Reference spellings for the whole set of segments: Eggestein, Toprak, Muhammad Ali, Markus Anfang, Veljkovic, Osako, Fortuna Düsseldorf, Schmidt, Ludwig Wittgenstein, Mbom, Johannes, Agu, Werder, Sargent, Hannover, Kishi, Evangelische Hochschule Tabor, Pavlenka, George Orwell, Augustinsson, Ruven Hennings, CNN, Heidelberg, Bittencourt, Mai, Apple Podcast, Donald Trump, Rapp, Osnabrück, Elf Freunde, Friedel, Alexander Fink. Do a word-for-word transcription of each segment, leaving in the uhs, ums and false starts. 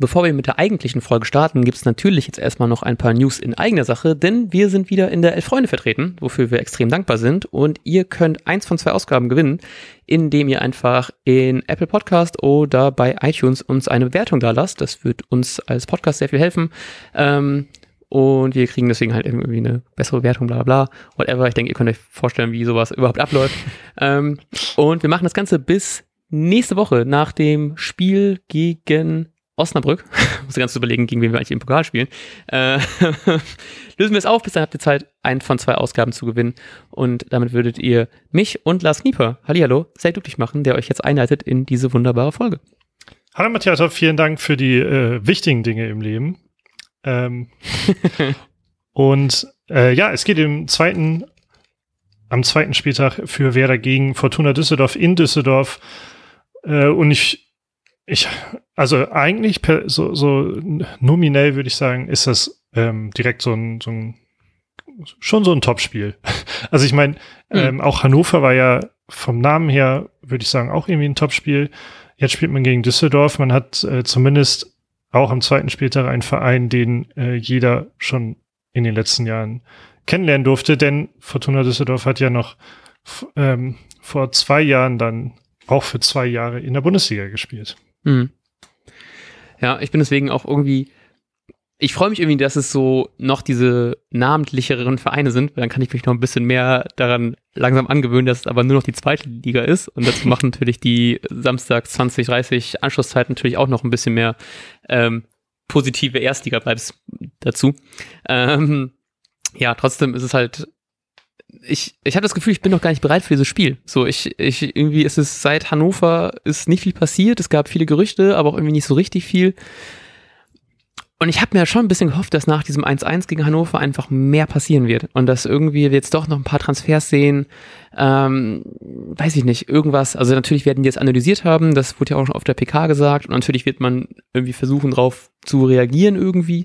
Bevor wir mit der eigentlichen Folge starten, gibt es natürlich jetzt erstmal noch ein paar News in eigener Sache, denn wir sind wieder in der Elf Freunde vertreten, wofür wir extrem dankbar sind, und ihr könnt eins von zwei Ausgaben gewinnen, indem ihr einfach in Apple Podcast oder bei iTunes uns eine Bewertung da lasst. Das wird uns als Podcast sehr viel helfen. Ähm, Und wir kriegen deswegen halt irgendwie eine bessere Wertung, bla bla bla, whatever. Ich denke, ihr könnt euch vorstellen, wie sowas überhaupt abläuft. ähm, und wir machen das Ganze bis nächste Woche nach dem Spiel gegen Osnabrück. Ich muss ganz überlegen, gegen wen wir eigentlich im Pokal spielen. Äh, lösen wir es auf, bis dann habt ihr Zeit, ein von zwei Ausgaben zu gewinnen. Und damit würdet ihr mich und Lars Nieper, hallihallo, sehr glücklich machen, der euch jetzt einleitet in diese wunderbare Folge. Hallo Matthias, vielen Dank für die äh, wichtigen Dinge im Leben. Ähm, und äh, ja, es geht im zweiten, am zweiten Spieltag für Werder gegen Fortuna Düsseldorf in Düsseldorf. Äh, und ich, ich, also eigentlich per, so, so nominell würde ich sagen, ist das ähm, direkt so ein, so ein, schon so ein Topspiel. Also ich meine, ähm, mhm. auch Hannover war ja vom Namen her, würde ich sagen, auch irgendwie ein Topspiel. Jetzt spielt man gegen Düsseldorf. Man hat äh, zumindest auch am zweiten Spieltag ein Verein, den äh, jeder schon in den letzten Jahren kennenlernen durfte, denn Fortuna Düsseldorf hat ja noch f- ähm, vor zwei Jahren dann auch für zwei Jahre in der Bundesliga gespielt. Mhm. Ja, ich bin deswegen auch irgendwie, ich freue mich irgendwie, dass es so noch diese namentlicheren Vereine sind, weil dann kann ich mich noch ein bisschen mehr daran langsam angewöhnen, dass es aber nur noch die zweite Liga ist, und dazu machen natürlich die Samstag zwanzig, dreißig Anschlusszeit natürlich auch noch ein bisschen mehr ähm, positive Erstliga-Vibes dazu. Ähm, ja, trotzdem ist es halt, ich ich habe das Gefühl, ich bin noch gar nicht bereit für dieses Spiel. So, ich ich irgendwie ist es seit Hannover ist nicht viel passiert, es gab viele Gerüchte, aber auch irgendwie nicht so richtig viel. Und ich habe mir schon ein bisschen gehofft, dass nach diesem eins eins gegen Hannover einfach mehr passieren wird und dass irgendwie wir jetzt doch noch ein paar Transfers sehen, ähm, weiß ich nicht, irgendwas. Also natürlich werden die jetzt analysiert haben, das wurde ja auch schon auf der P K gesagt, und natürlich wird man irgendwie versuchen, drauf zu reagieren irgendwie.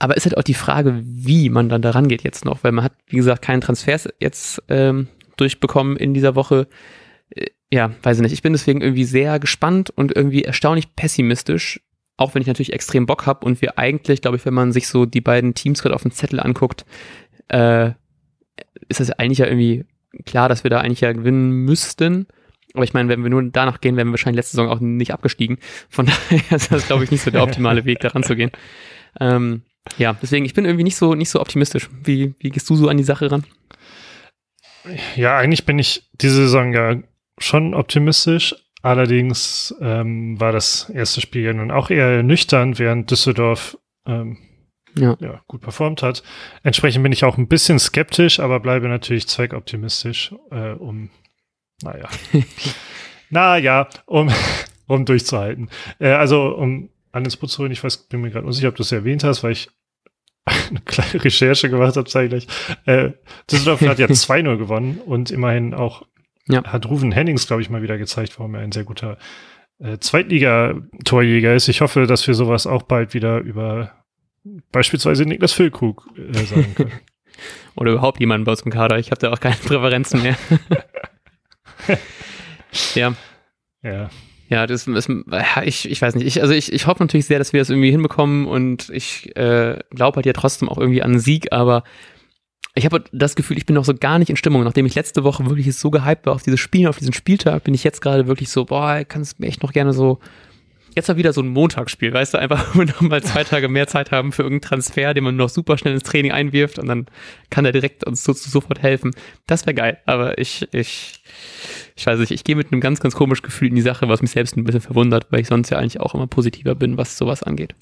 Aber ist halt auch die Frage, wie man dann da rangeht jetzt noch, weil man hat, wie gesagt, keinen Transfers jetzt ähm, durchbekommen in dieser Woche. Ja, weiß ich nicht. Ich bin deswegen irgendwie sehr gespannt und irgendwie erstaunlich pessimistisch, auch wenn ich natürlich extrem Bock habe und wir eigentlich, glaube ich, wenn man sich so die beiden Teams gerade auf dem Zettel anguckt, äh, ist das eigentlich ja irgendwie klar, dass wir da eigentlich ja gewinnen müssten. Aber ich meine, wenn wir nur danach gehen, wären wir wahrscheinlich letzte Saison auch nicht abgestiegen. Von daher ist das, glaube ich, nicht so der optimale Weg, da ranzugehen. Ähm, ja, deswegen, ich bin irgendwie nicht so nicht so optimistisch. Wie, wie gehst du so an die Sache ran? Ja, eigentlich bin ich diese Saison ja schon optimistisch. Allerdings ähm, war das erste Spiel ja nun auch eher nüchtern, während Düsseldorf ähm, ja. Ja, gut performt hat. Entsprechend bin ich auch ein bisschen skeptisch, aber bleibe natürlich zweckoptimistisch, äh, um, naja, naja, um, um durchzuhalten. Äh, also, um an ins Boot zu holen, ich weiß, bin mir gerade unsicher, ob du es erwähnt hast, weil ich eine kleine Recherche gemacht habe, zeige ich gleich. Äh, Düsseldorf hat ja zwei null gewonnen und immerhin auch Ja. hat Ruven Hennings, glaube ich, mal wieder gezeigt, warum er ein sehr guter äh, Zweitliga-Torjäger ist. Ich hoffe, dass wir sowas auch bald wieder über beispielsweise Niklas Füllkrug äh, sagen können. Oder überhaupt jemanden bei uns im Kader. Ich habe da auch keine Präferenzen mehr. ja. Ja. Ja, das ist, ich, ich weiß nicht. Ich, also ich, ich hoffe natürlich sehr, dass wir das irgendwie hinbekommen, und ich äh, glaube halt ja trotzdem auch irgendwie an einen Sieg, aber ich habe das Gefühl, ich bin noch so gar nicht in Stimmung. Nachdem ich letzte Woche wirklich so gehypt war auf dieses Spiel, auf diesen Spieltag, bin ich jetzt gerade wirklich so, boah, ich kann es mir echt noch gerne so, jetzt mal wieder so ein Montagsspiel, weißt du, einfach noch mal zwei Tage mehr Zeit haben für irgendeinen Transfer, den man noch super schnell ins Training einwirft, und dann kann er direkt uns so, so sofort helfen. Das wäre geil, aber ich, ich, ich weiß nicht, ich gehe mit einem ganz, ganz komischen Gefühl in die Sache, was mich selbst ein bisschen verwundert, weil ich sonst ja eigentlich auch immer positiver bin, was sowas angeht.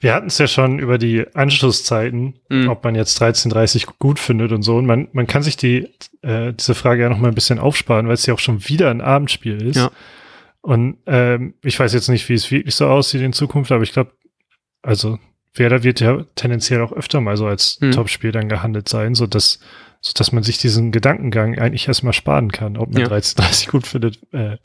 Wir hatten es ja schon über die Anschlusszeiten, mhm. ob man jetzt dreizehn Uhr dreißig gut findet und so. Und man, man kann sich die, äh, diese Frage ja noch mal ein bisschen aufsparen, weil es ja auch schon wieder ein Abendspiel ist. Ja. Und ähm, ich weiß jetzt nicht, wie es wirklich so aussieht in Zukunft, aber ich glaube, also Werder wird ja tendenziell auch öfter mal so als mhm. Topspiel dann gehandelt sein, sodass, sodass man sich diesen Gedankengang eigentlich erstmal sparen kann, ob man ja. dreizehn Uhr dreißig gut findet. Äh,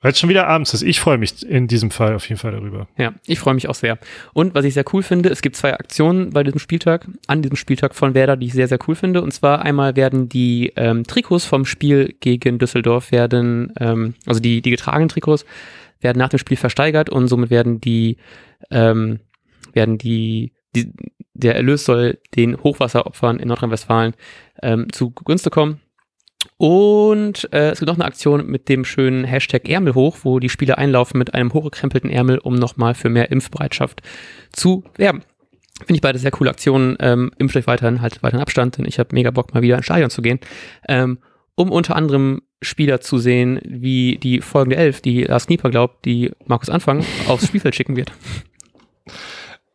Weil es schon wieder abends ist. Ich freue mich in diesem Fall auf jeden Fall darüber. Ja, ich freue mich auch sehr. Und was ich sehr cool finde, es gibt zwei Aktionen bei diesem Spieltag, an diesem Spieltag von Werder, die ich sehr, sehr cool finde. Und zwar einmal werden die ähm, Trikots vom Spiel gegen Düsseldorf werden, ähm, also die, die getragenen Trikots, werden nach dem Spiel versteigert und somit werden die, ähm, werden die, die der Erlös soll den Hochwasseropfern in Nordrhein-Westfalen ähm, zugunsten kommen. Und äh, es gibt noch eine Aktion mit dem schönen Hashtag Ärmel hoch, wo die Spieler einlaufen mit einem hochgekrempelten Ärmel, um nochmal für mehr Impfbereitschaft zu werben. Finde ich beide sehr coole Aktionen. Ähm, impft euch weiterhin, haltet weiterhin Abstand, denn ich habe mega Bock, mal wieder ins Stadion zu gehen. Ähm, um unter anderem Spieler zu sehen, wie die folgende Elf, die Lars Nieper glaubt, die Markus Anfang aufs Spielfeld schicken wird.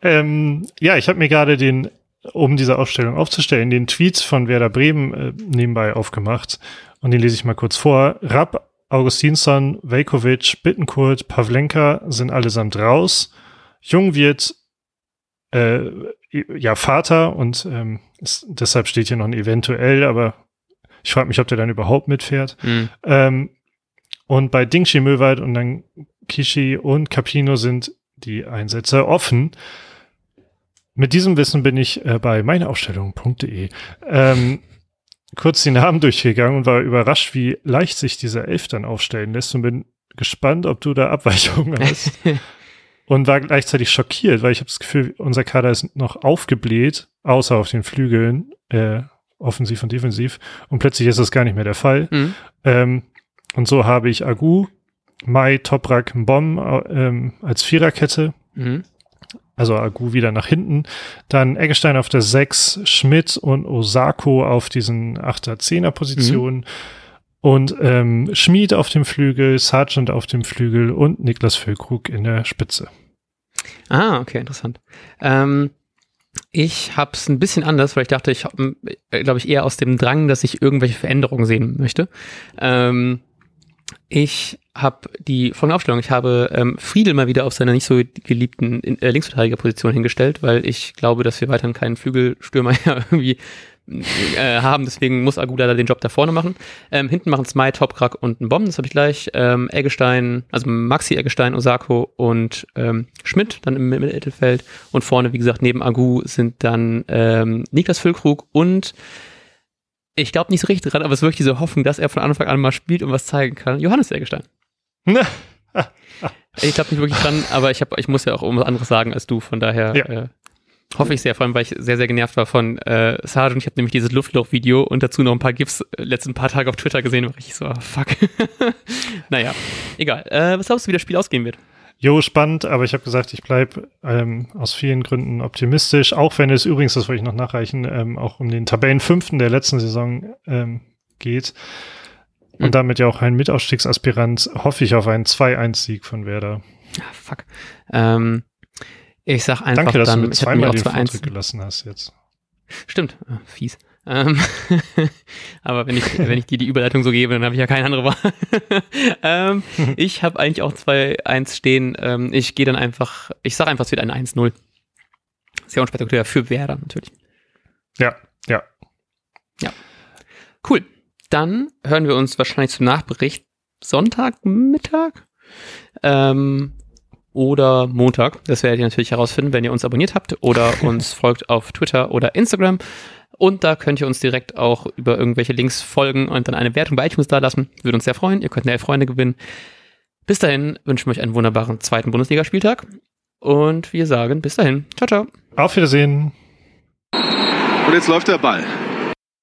Ähm, ja, ich habe mir gerade den, um diese Aufstellung aufzustellen, den Tweet von Werder Bremen äh, nebenbei aufgemacht. Und den lese ich mal kurz vor. Rapp, Augustinsson, Veljkovic, Bittencourt, Pavlenka sind allesamt raus. Jung wird äh, ja Vater und ähm, ist, deshalb steht hier noch ein eventuell, aber ich frage mich, ob der dann überhaupt mitfährt. Mhm. Ähm, und bei Dingshi, Möwald und dann Kishi und Capino sind die Einsätze offen. Mit diesem Wissen bin ich äh, bei meine Aufstellung punkt de ähm, kurz die Namen durchgegangen und war überrascht, wie leicht sich dieser Elf dann aufstellen lässt und bin gespannt, ob du da Abweichungen hast. Und war gleichzeitig schockiert, weil ich habe das Gefühl, unser Kader ist noch aufgebläht, außer auf den Flügeln, äh, offensiv und defensiv. Und plötzlich ist das gar nicht mehr der Fall. Mhm. Ähm, und so habe ich Agu, Mai, Toprak, Mbom ähm, als Viererkette. Mhm. Also Agu wieder nach hinten, dann Eggestein auf der sechs, Schmidt und Osako auf diesen achter-zehner-Positionen mhm. und ähm, Schmid auf dem Flügel, Sargent auf dem Flügel und Niklas Füllkrug in der Spitze. Ah, okay, interessant. Ähm, ich hab's ein bisschen anders, weil ich dachte, ich glaube ich eher aus dem Drang, dass ich irgendwelche Veränderungen sehen möchte. Ähm, ich habe die folgende Aufstellung. Ich habe ähm, Friedel mal wieder auf seiner nicht so geliebten äh, Linksverteidigerposition hingestellt, weil ich glaube, dass wir weiterhin keinen Flügelstürmer ja irgendwie äh, haben. Deswegen muss Aguda da den Job da vorne machen. Ähm, hinten machen es Mai, Toprak und Mbom. Das habe ich gleich. Ähm, Eggestein, also Maxi, Eggestein, Osako und ähm, Schmidt dann im Mittelfeld. Und vorne, wie gesagt, neben Agu sind dann ähm, Niklas Füllkrug und ich glaube nicht so richtig dran, aber es ist wirklich diese Hoffnung, dass er von Anfang an mal spielt und was zeigen kann. Johannes Eggestein. Ich glaube nicht wirklich dran, aber ich, hab, ich muss ja auch irgendwas anderes sagen als du, von daher ja. äh, hoffe ich sehr, vor allem, weil ich sehr, sehr genervt war von äh, Sargent. Ich habe nämlich dieses Luftloch-Video und dazu noch ein paar GIFs äh, letzten paar Tage auf Twitter gesehen, war ich so, oh, fuck. Naja, egal. Äh, was glaubst du, wie das Spiel ausgehen wird? Jo, spannend, aber ich habe gesagt, ich bleibe ähm, aus vielen Gründen optimistisch, auch wenn es übrigens, das wollte ich noch nachreichen, ähm, auch um den Tabellenfünften der letzten Saison ähm, geht. Und damit ja auch ein Mitaufstiegsaspirant, hoffe ich auf einen zwei eins Sieg von Werder. Ah, fuck. Ähm, ich sag einfach Danke, dass dann, du mir zweimal den Vortritt gelassen hast jetzt. Stimmt, ah, fies. Ähm, aber wenn ich, wenn ich dir die Überleitung so gebe, dann habe ich ja keine andere Wahl. ähm, ich habe eigentlich auch zwei eins stehen. Ähm, ich gehe dann einfach, ich sag einfach, es wird ein eins null. Sehr unspektakulär für Werder natürlich. Ja, ja. Ja. Cool. Dann hören wir uns wahrscheinlich zum Nachbericht Sonntagmittag ähm, oder Montag. Das werdet ihr natürlich herausfinden, wenn ihr uns abonniert habt oder uns folgt auf Twitter oder Instagram. Und da könnt ihr uns direkt auch über irgendwelche Links folgen und dann eine Bewertung bei iTunes dalassen. Würde uns sehr freuen. Ihr könnt elf Freunde gewinnen. Bis dahin wünschen wir euch einen wunderbaren zweiten Bundesligaspieltag. Und wir sagen bis dahin. Ciao, ciao. Auf Wiedersehen. Und jetzt läuft der Ball.